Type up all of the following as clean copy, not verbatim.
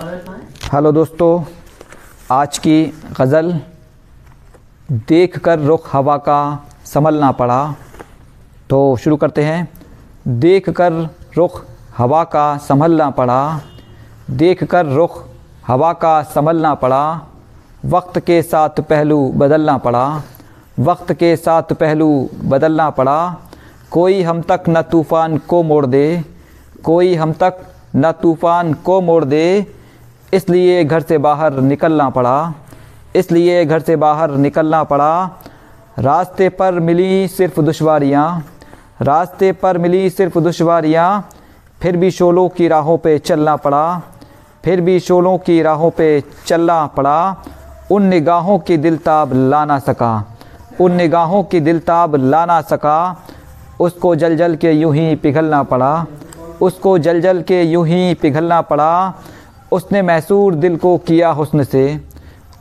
Hello दोस्तों, आज की गज़ल देख कर रुख हवा का सम्हलना पड़ा, तो शुरू करते हैं। देख कर रुख हवा का सम्हलना पड़ा, देख कर रुख हवा का सम्हलना पड़ा, वक्त के साथ पहलू बदलना पड़ा, वक्त के साथ पहलू बदलना पड़ा, कोई हम तक न तूफ़ान को मोड़ दे, कोई हम तक न तूफ़ान को मोड़ दे, इसलिए घर से बाहर निकलना पड़ा, इसलिए घर से बाहर निकलना पड़ा, रास्ते पर मिली सिर्फ दुश्वारियाँ, रास्ते पर मिली सिर्फ दुश्वारियाँ, फिर भी शोलों की राहों पे चलना पड़ा, फिर भी शोलों की राहों पे चलना पड़ा, उन निगाहों की दिलताब ला ना सका, उन निगाहों की दिलताब ला ना सका, उसको जल जल के यूं ही पिघलना पड़ा, उसको जल जल के यूं ही पिघलना पड़ा, उसने महसूर दिल को किया हुस्न से,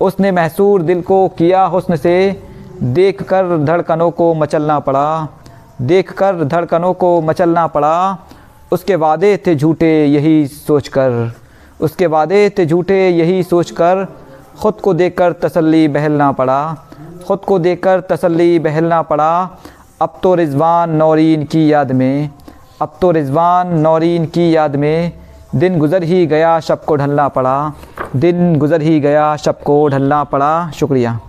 उसने महसूर दिल को किया हुस्न से, देख कर धड़कनों को मचलना पड़ा, देख कर धड़कनों को मचलना पड़ा, उसके वादे थे झूठे यही सोचकर, उसके वादे थे झूठे यही सोचकर, ख़ुद को देखकर तसल्ली बहलना पड़ा, ख़ुद को देखकर तसल्ली बहलना पड़ा, अब तो रिज़वान नौरीन की याद में, अब तो रिज़वान नौरीन की याद में, दिन गुज़र ही गया शब को ढलना पड़ा, दिन गुज़र ही गया शब को ढलना पड़ा। शुक्रिया।